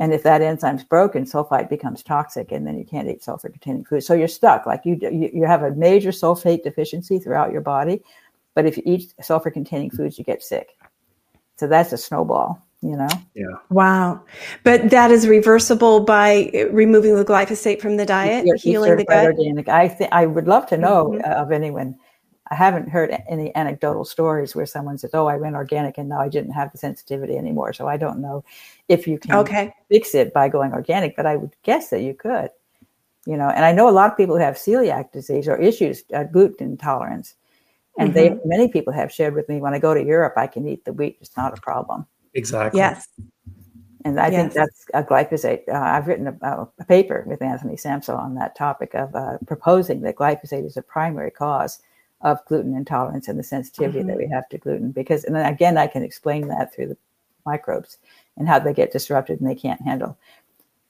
And if that enzyme's broken, sulfite becomes toxic, and then you can't eat sulfur-containing food. So you're stuck. Like you, you, you have a major sulfate deficiency throughout your body, but if you eat sulfur-containing foods, you get sick. So that's a snowball, you know? Yeah. Wow. But that is reversible by removing the glyphosate from the diet, you're, healing you're the gut. Organic. I th- I would love to know mm-hmm. of anyone. I haven't heard any anecdotal stories where someone says, oh, I went organic and now I didn't have the sensitivity anymore. So I don't know if you can okay. fix it by going organic, but I would guess that you could, you know, and I know a lot of people who have celiac disease or issues, uh, gluten intolerance. And mm-hmm. they, many people have shared with me, when I go to Europe, I can eat the wheat. It's not a problem. Exactly. Yes. And I yes. think that's a glyphosate. Uh, I've written a, a paper with Anthony Samsel on that topic of uh, proposing that glyphosate is a primary cause of gluten intolerance and the sensitivity mm-hmm. that we have to gluten, because, and then again, I can explain that through the microbes and how they get disrupted and they can't handle.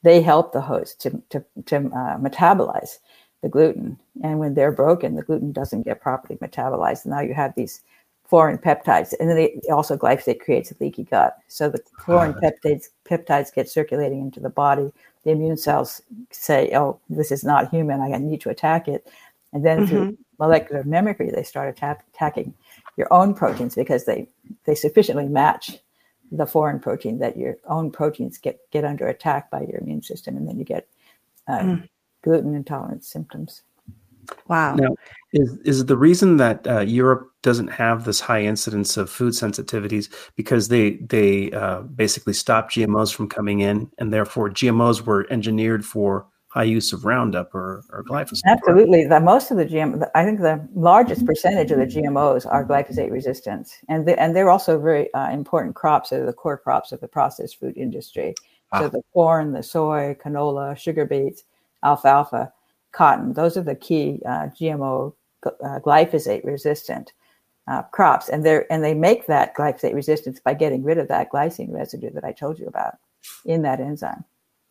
They help the host to to, to uh, metabolize the gluten, and when they're broken, the gluten doesn't get properly metabolized. And now you have these foreign peptides, and then they, also glyphosate creates a leaky gut. So the foreign oh, peptides peptides get circulating into the body. The immune cells say, "Oh, this is not human. I need to attack it," and then mm-hmm. through molecular mimicry, they start attack, attacking your own proteins because they, they sufficiently match the foreign protein that your own proteins get, get under attack by your immune system, and then you get uh, mm. gluten intolerance symptoms. Wow. Now, is, is the reason that uh, Europe doesn't have this high incidence of food sensitivities because they they uh, basically stopped G M Os from coming in, and therefore G M Os were engineered for high use of Roundup or, or glyphosate? Absolutely. The, most of the G M, I think the largest percentage of the G M Os are glyphosate resistant. And, the, and they're also very uh, important crops. They're the core crops of the processed food industry. Ah. So the corn, the soy, canola, sugar beets, alfalfa, cotton, those are the key uh, G M O uh, glyphosate resistant uh, crops. And, they're, and they make that glyphosate resistance by getting rid of that glycine residue that I told you about in that enzyme.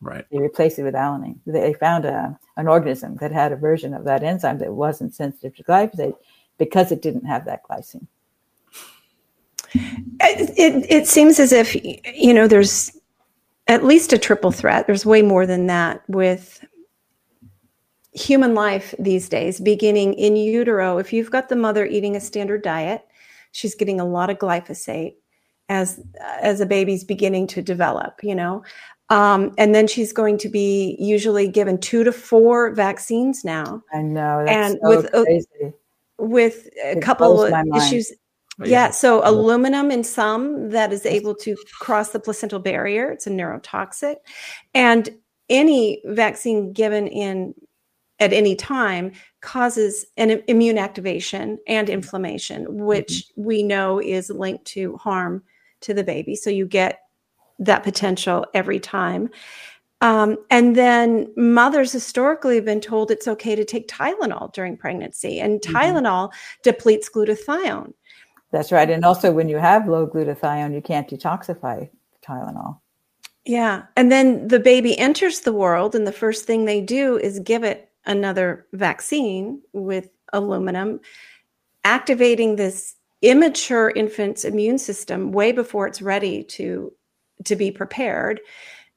Right. They replaced it with alanine. They found a, an organism that had a version of that enzyme that wasn't sensitive to glyphosate because it didn't have that glycine. It, it, it seems as if, you know, there's at least a triple threat. There's way more than that with human life these days, beginning in utero. If you've got the mother eating a standard diet, she's getting a lot of glyphosate as as a baby's beginning to develop, you know. Um, and then she's going to be usually given two to four vaccines now. I know. That's and so with, crazy. A, with a it couple of issues. Oh, yeah. yeah. So yeah. aluminum in some that is able to cross the placental barrier. It's a neurotoxic, and any vaccine given in at any time causes an immune activation and inflammation, which mm-hmm. we know is linked to harm to the baby. So you get that potential every time. Um, and then mothers historically have been told it's okay to take Tylenol during pregnancy, and Tylenol mm-hmm. depletes glutathione. That's right. And also when you have low glutathione, you can't detoxify Tylenol. Yeah. And then the baby enters the world, and the first thing they do is give it another vaccine with aluminum, activating this immature infant's immune system way before it's ready to, to be prepared.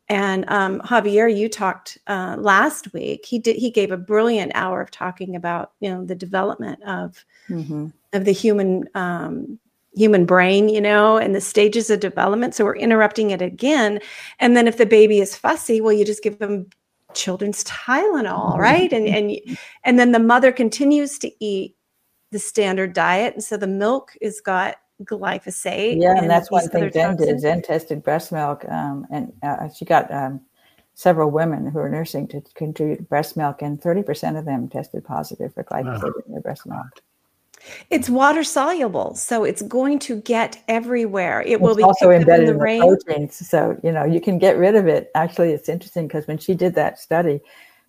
And um, Javier, you talked uh, last week. He did. He gave a brilliant hour of talking about, you know, the development of mm-hmm. of the human um, human brain, you know, and the stages of development. So we're interrupting it again. And then if the baby is fussy, well, you just give them children's Tylenol, mm-hmm. right? And and and then the mother continues to eat the standard diet, and so the milk has got glyphosate. Yeah, and, and that's one thing Zen did. Zen tested breast milk, um, and uh, she got um, several women who are nursing to contribute breast milk, and thirty percent of them tested positive for glyphosate wow. in their breast milk. It's water soluble, so it's going to get everywhere. It it's will be also embedded in the rain. Proteins, so you know you can get rid of it. Actually, it's interesting because when she did that study,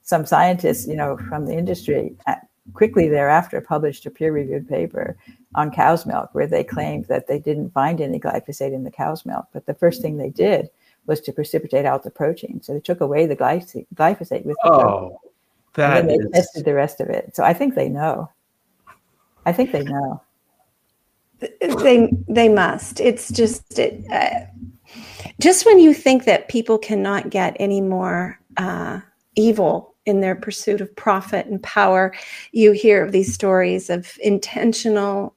some scientists, you know, from the industry at, quickly thereafter published a peer-reviewed paper on cow's milk where they claimed that they didn't find any glyphosate in the cow's milk. But the first thing they did was to precipitate out the protein. So they took away the glyphosate, glyphosate with the oh, that and then they is... tested the rest of it. So I think they know. I think they know. They they must. It's just, it, uh, just when you think that people cannot get any more uh, evil in their pursuit of profit and power, you hear of these stories of intentional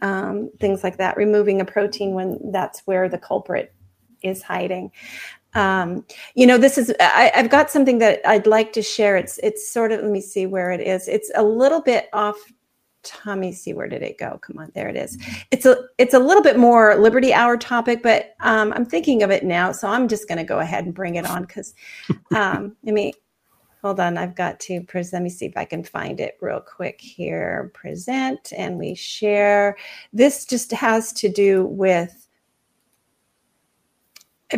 um, things like that, removing a protein when that's where the culprit is hiding. Um, you know, this is, I, I've got something that I'd like to share. It's, it's sort of, let me see where it is. It's a little bit off. Let me see, where did it go? Come on, there it is. It's a, it's a little bit more Liberty Hour topic, but um, I'm thinking of it now. So I'm just going to go ahead and bring it on because, um, I mean, hold on, I've got to present. Let me see if I can find it real quick here. Present, and we share. This just has to do with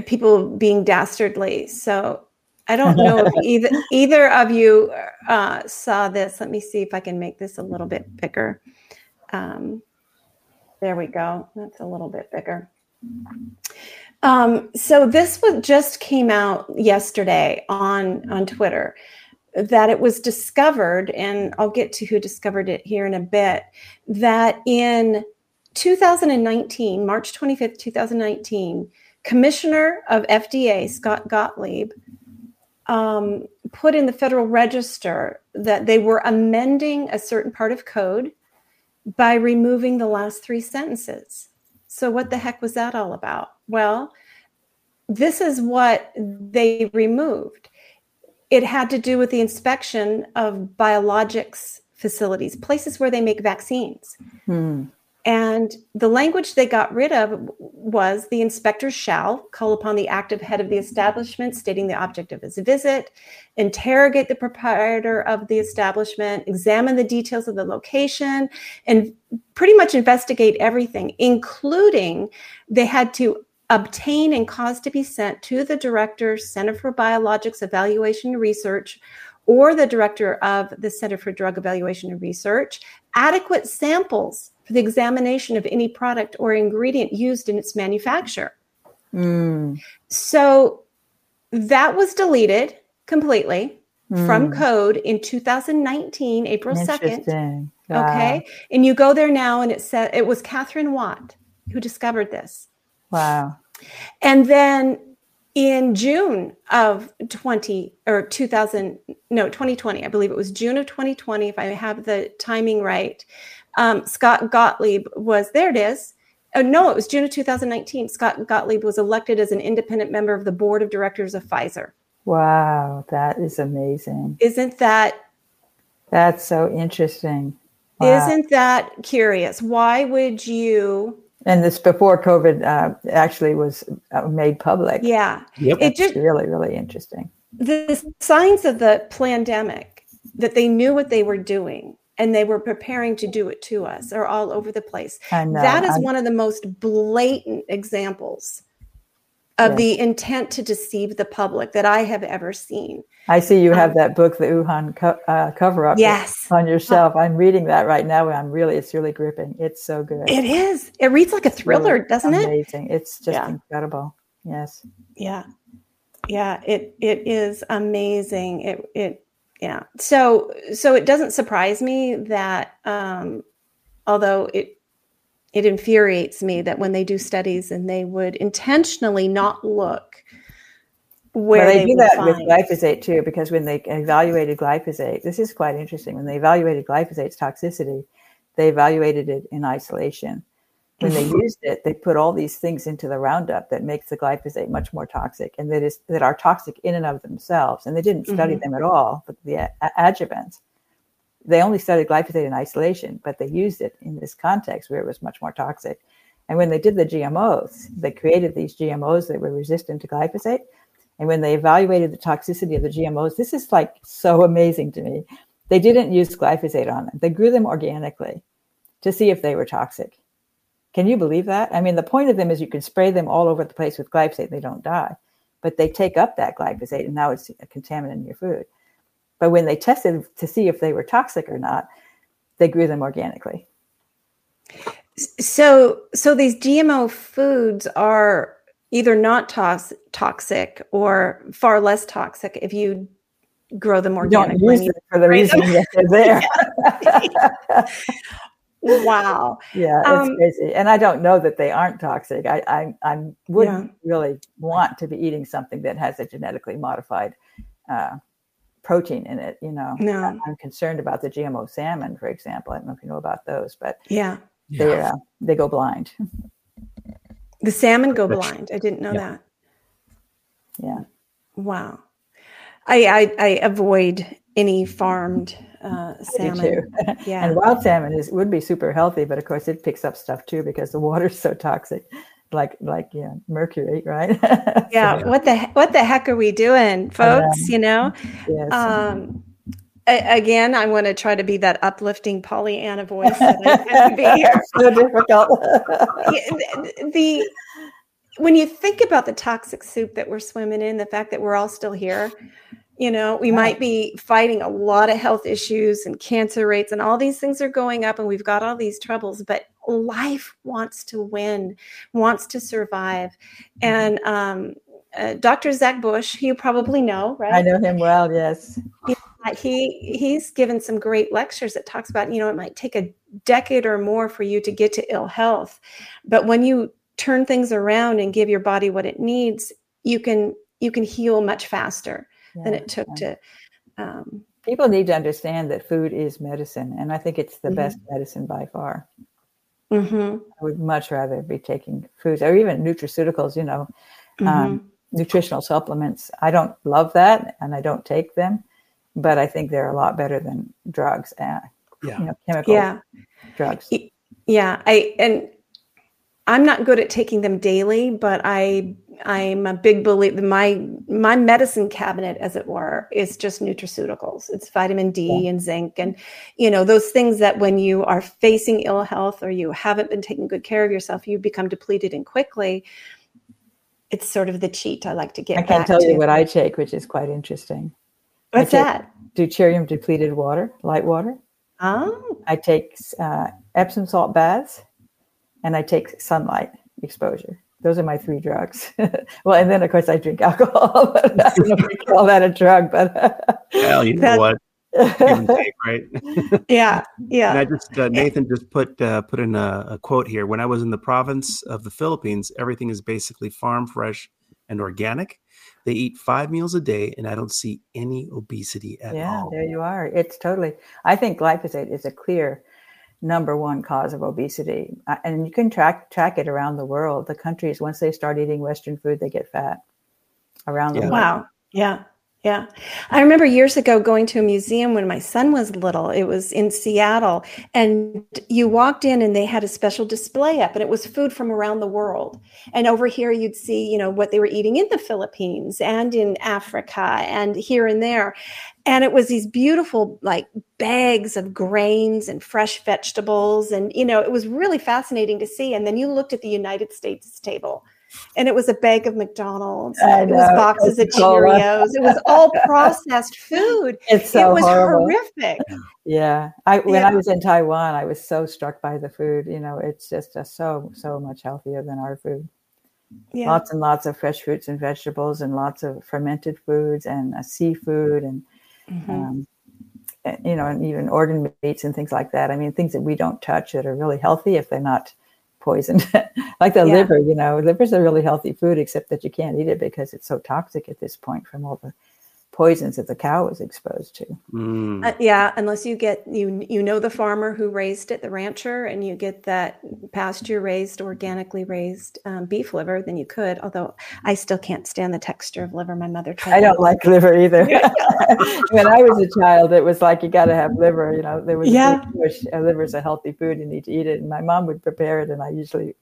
people being dastardly. So I don't know if either either of you uh, saw this. Let me see if I can make this a little bit bigger. Um, there we go. That's a little bit bigger. Um, so this was just came out yesterday on, on Twitter that it was discovered, and I'll get to who discovered it here in a bit, that in two thousand nineteen, March twenty-fifth, twenty nineteen, Commissioner of F D A, Scott Gottlieb, um, put in the Federal Register that they were amending a certain part of code by removing the last three sentences. So what the heck was that all about? Well, this is what they removed. It had to do with the inspection of biologics facilities, places where they make vaccines. Hmm. And the language they got rid of was the inspector shall call upon the active head of the establishment, stating the object of his visit, interrogate the proprietor of the establishment, examine the details of the location, and pretty much investigate everything, including they had to obtain and cause to be sent to the director, Center for Biologics Evaluation and Research, or the director of the Center for Drug Evaluation and Research, adequate samples for the examination of any product or ingredient used in its manufacture. Mm. So that was deleted completely mm. from code in two thousand nineteen, April second. Wow. Okay. And you go there now, and it said it was Catherine Watt who discovered this. Wow. And then in June of twenty or two thousand, no, twenty twenty, I believe it was June of twenty twenty, if I have the timing right. Um, Scott Gottlieb was, there it is. Oh, no, it was June of two thousand nineteen. Scott Gottlieb was elected as an independent member of the board of directors of Pfizer. Wow, that is amazing. Isn't that? That's so interesting. Wow. Isn't that curious? Why would you? And this before COVID uh, actually was made public. Yeah. Yep. It's just really, really interesting. The signs of the pandemic, that they knew what they were doing, and they were preparing to do it to us, are all over the place. I know. That is I'm, one of the most blatant examples of yes. the intent to deceive the public that I have ever seen. I see you um, have that book, the Wuhan co- uh, cover-up yes. on your shelf. I'm reading that right now, and I'm really, it's really gripping. It's so good. It is. It reads like a thriller, really doesn't amazing. it? Amazing. It's just yeah. incredible. Yes. Yeah. Yeah. It, it is amazing. It, it, yeah. So, so it doesn't surprise me that, um, although it, it infuriates me that when they do studies and they would intentionally not look where well, they, they do that find. With glyphosate too, because when they evaluated glyphosate, this is quite interesting. When they evaluated glyphosate's toxicity, they evaluated it in isolation. When they used it, they put all these things into the Roundup that makes the glyphosate much more toxic, and that is that are toxic in and of themselves. And they didn't study mm-hmm. them at all, but the a- adjuvants. They only studied glyphosate in isolation, but they used it in this context where it was much more toxic. And when they did the G M Os, they created these G M Os that were resistant to glyphosate. And when they evaluated the toxicity of the G M Os, this is like so amazing to me. They didn't use glyphosate on them. They grew them organically to see if they were toxic. Can you believe that? I mean, the point of them is you can spray them all over the place with glyphosate. They don't die, but they take up that glyphosate and now it's a contaminant in your food. But when they tested to see if they were toxic or not, they grew them organically. So, so these G M O foods are either not tos- toxic or far less toxic if you grow them organically. Don't use them for the reason that they're there. Wow. Yeah, it's um, crazy. And I don't know that they aren't toxic. I I, I wouldn't yeah. really want to be eating something that has a genetically modified uh, protein in it. You know, no. I'm, I'm concerned about the G M O salmon, for example. I don't know if you know about those, but yeah, they yeah. Uh, they go blind. The salmon go blind. I didn't know yeah. that. Yeah. Wow. I I, I avoid any farmed uh, salmon. Yeah. And wild salmon is would be super healthy, but of course it picks up stuff too because the water's so toxic, like like yeah, mercury, right? yeah. So, what the what the heck are we doing, folks? Um, you know. Yes. Um, I, again, I want to try to be that uplifting Pollyanna voice that I have to be here. So difficult. the, the when you think about the toxic soup that we're swimming in, the fact that we're all still here. You know, we might be fighting a lot of health issues and cancer rates and all these things are going up and we've got all these troubles, but life wants to win, wants to survive. And um, uh, Doctor Zach Bush, you probably know, right? I know him well, yes. He, he He's given some great lectures that talks about, you know, it might take a decade or more for you to get to ill health. But when you turn things around and give your body what it needs, you can you can heal much faster. Yeah, than it took yeah. to um, people need to understand that food is medicine, and I think it's the mm-hmm. best medicine by far. Mm-hmm. I would much rather be taking foods or even nutraceuticals, you know, mm-hmm. um, nutritional supplements. I don't love that, and I don't take them, but I think they're a lot better than drugs, uh, yeah. you know, chemical yeah. drugs. Yeah, I and I'm not good at taking them daily, but I. I'm a big believer. My my medicine cabinet, as it were, is just nutraceuticals. It's vitamin D yeah. and zinc, and you know those things that when you are facing ill health or you haven't been taking good care of yourself, you become depleted and quickly. It's sort of the cheat I like to get. I can't tell to. you what I take, which is quite interesting. What's that? Deuterium depleted water, light water. Oh. I take uh, Epsom salt baths, and I take sunlight exposure. Those are my three drugs. Well, and then of course I drink alcohol. But I don't know if I call that a drug, but well, you know what? Take, right? Yeah, yeah. And I just uh, Nathan just put uh, put in a, a quote here. When I was in the province of the Philippines, everything is basically farm fresh and organic. They eat five meals a day, and I don't see any obesity at yeah, all. Yeah, there you are. It's totally. I think glyphosate is a clear. number one cause of obesity, and you can track track it around the world. The countries, once they start eating Western food, they get fat around yeah. the world. Wow. Yeah. Yeah. I remember years ago going to a museum when my son was little. It was in Seattle, and you walked in and they had a special display up, and it was food from around the world. And over here you'd see, you know, what they were eating in the Philippines and in Africa and here and there. And it was these beautiful like bags of grains and fresh vegetables. And, you know, it was really fascinating to see. And then you looked at the United States table and it was a bag of McDonald's. It was boxes of Cheerios. It was all processed food. It's so it was horrible. horrific. Yeah. I, when yeah. I was in Taiwan, I was so struck by the food. You know, it's just uh, so, so much healthier than our food. Yeah. Lots and lots of fresh fruits and vegetables and lots of fermented foods and uh, seafood and, mm-hmm. um, and, you know, and even organ meats and things like that. I mean, things that we don't touch that are really healthy if they're not poisoned. Like the yeah. liver, you know, liver's a really healthy food, except that you can't eat it because it's so toxic at this point from all the poisons that the cow was exposed to. Mm. Uh, yeah, unless you get, you you know, the farmer who raised it, the rancher, and you get that pasture raised, organically raised um, beef liver, then you could, although I still can't stand the texture of liver. My mother tried. I don't like liver either. When I was a child, it was like, you got to have liver, you know, there was yeah. a push, liver's a healthy food, you need to eat it. And my mom would prepare it, and I usually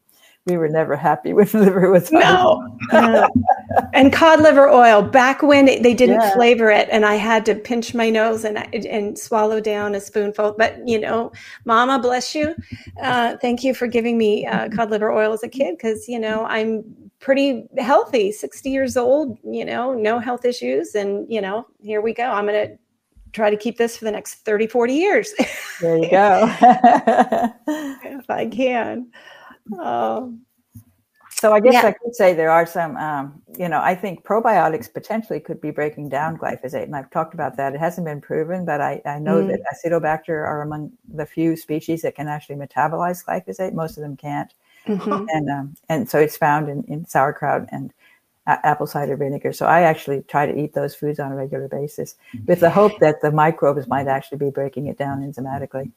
We were never happy with liver with no. no. And cod liver oil, back when they didn't yeah. flavor it, and I had to pinch my nose and and swallow down a spoonful. But you know, Mama, bless you, uh, thank you for giving me uh, cod liver oil as a kid, because you know I'm pretty healthy, sixty years old, you know, no health issues, and you know, here we go. I'm gonna try to keep this for the next thirty, forty years. There you go, if I can. Um, so I guess yeah. I could say there are some, um, you know, I think probiotics potentially could be breaking down glyphosate. And I've talked about that. It hasn't been proven, but I, I know mm. that Acinetobacter are among the few species that can actually metabolize glyphosate. Most of them can't. Mm-hmm. And um, and so it's found in, in sauerkraut and uh, apple cider vinegar. So I actually try to eat those foods on a regular basis with the hope that the microbes might actually be breaking it down enzymatically.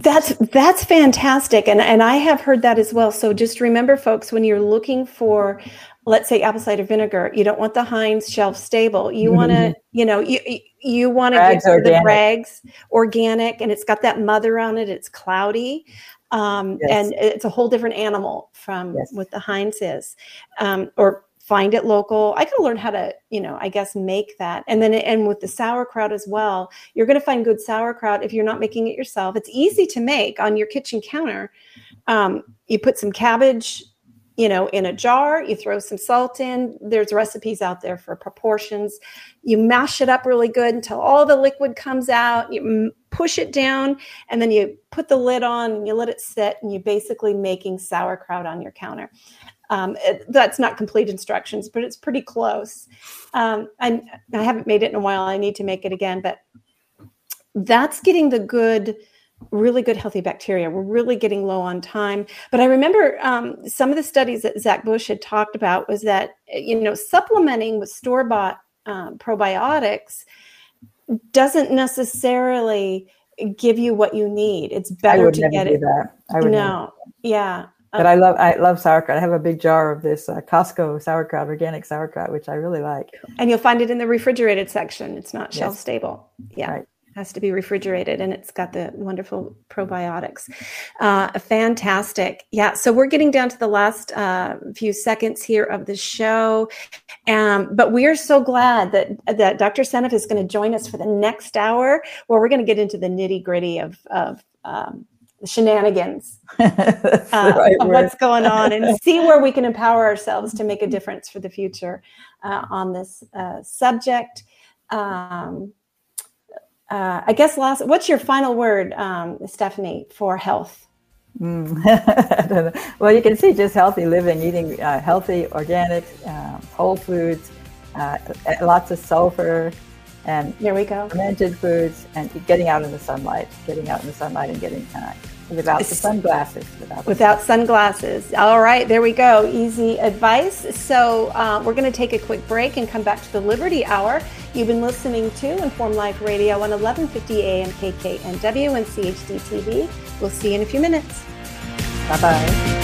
That's that's fantastic. And and I have heard that as well. So just remember, folks, when you're looking for, let's say, apple cider vinegar, you don't want the Heinz shelf stable. You want to, you know, you you want to get the Bragg's organic, and it's got that mother on it. It's cloudy. Um, yes. And it's a whole different animal from yes. what the Heinz is. Um, or find it local. I could learn how to, you know, I guess make that. And then, and with the sauerkraut as well, you're going to find good sauerkraut if you're not making it yourself. It's easy to make on your kitchen counter. Um, you put some cabbage, you know, in a jar, you throw some salt in. There's recipes out there for proportions. You mash it up really good until all the liquid comes out. You push it down, and then you put the lid on and you let it sit, and you're basically making sauerkraut on your counter. Um, it, that's not complete instructions, but it's pretty close. Um, I, I haven't made it in a while. I need to make it again, but that's getting the good, really good healthy bacteria. We're really getting low on time. But I remember um, some of the studies that Zach Bush had talked about was that, you know, supplementing with store-bought um, probiotics doesn't necessarily give you what you need. It's better I would to never get do it. That. I would no. Never. Yeah. But I love I love sauerkraut. I have a big jar of this uh, Costco sauerkraut, organic sauerkraut, which I really like. And you'll find it in the refrigerated section. It's not shelf yes. stable. Yeah, right. It has to be refrigerated, and it's got the wonderful probiotics. Uh, fantastic. Yeah, so we're getting down to the last uh, few seconds here of the show. Um, but we are so glad that, that Doctor Seneff is going to join us for the next hour, where we're going to get into the nitty-gritty of of um the shenanigans That's uh, the right of word. What's going on, and see where we can empower ourselves to make a difference for the future uh, on this uh, subject. Um, uh, I guess last, what's your final word, um, Stephanie, for health? Mm. I don't know. Well, you can see just healthy living, eating uh, healthy, organic, uh, whole foods, uh, lots of sulfur, and there we go. Fermented foods, and getting out in the sunlight, getting out in the sunlight, and getting uh, without the sunglasses. Without, the without sunglasses. sunglasses. All right, there we go. Easy advice. So uh, we're going to take a quick break and come back to the Liberty Hour. You've been listening to Informed Life Radio on eleven fifty A M K K N W and C H D T V. We'll see you in a few minutes. Bye-bye.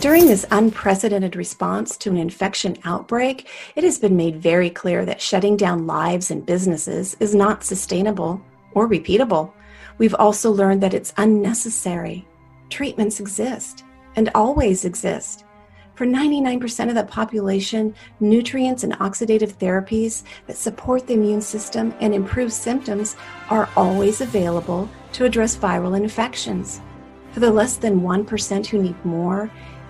During this unprecedented response to an infection outbreak, it has been made very clear that shutting down lives and businesses is not sustainable or repeatable. We've also learned that it's unnecessary. Treatments exist and always exist. For ninety-nine percent of the population, nutrients and oxidative therapies that support the immune system and improve symptoms are always available to address viral infections. For the less than one percent who need more,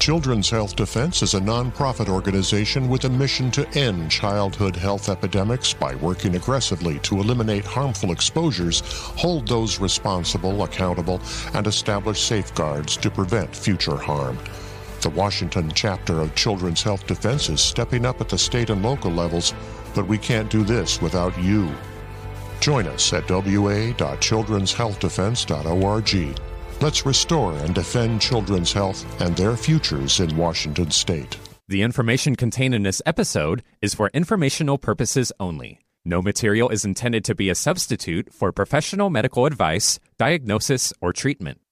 Children's Health Defense is a nonprofit organization with a mission to end childhood health epidemics by working aggressively to eliminate harmful exposures, hold those responsible accountable, and establish safeguards to prevent future harm. The Washington chapter of Children's Health Defense is stepping up at the state and local levels, but we can't do this without you. Join us at w a dot children's health defense dot org. Let's restore and defend children's health and their futures in Washington State. The information contained in this episode is for informational purposes only. No material is intended to be a substitute for professional medical advice, diagnosis, or treatment.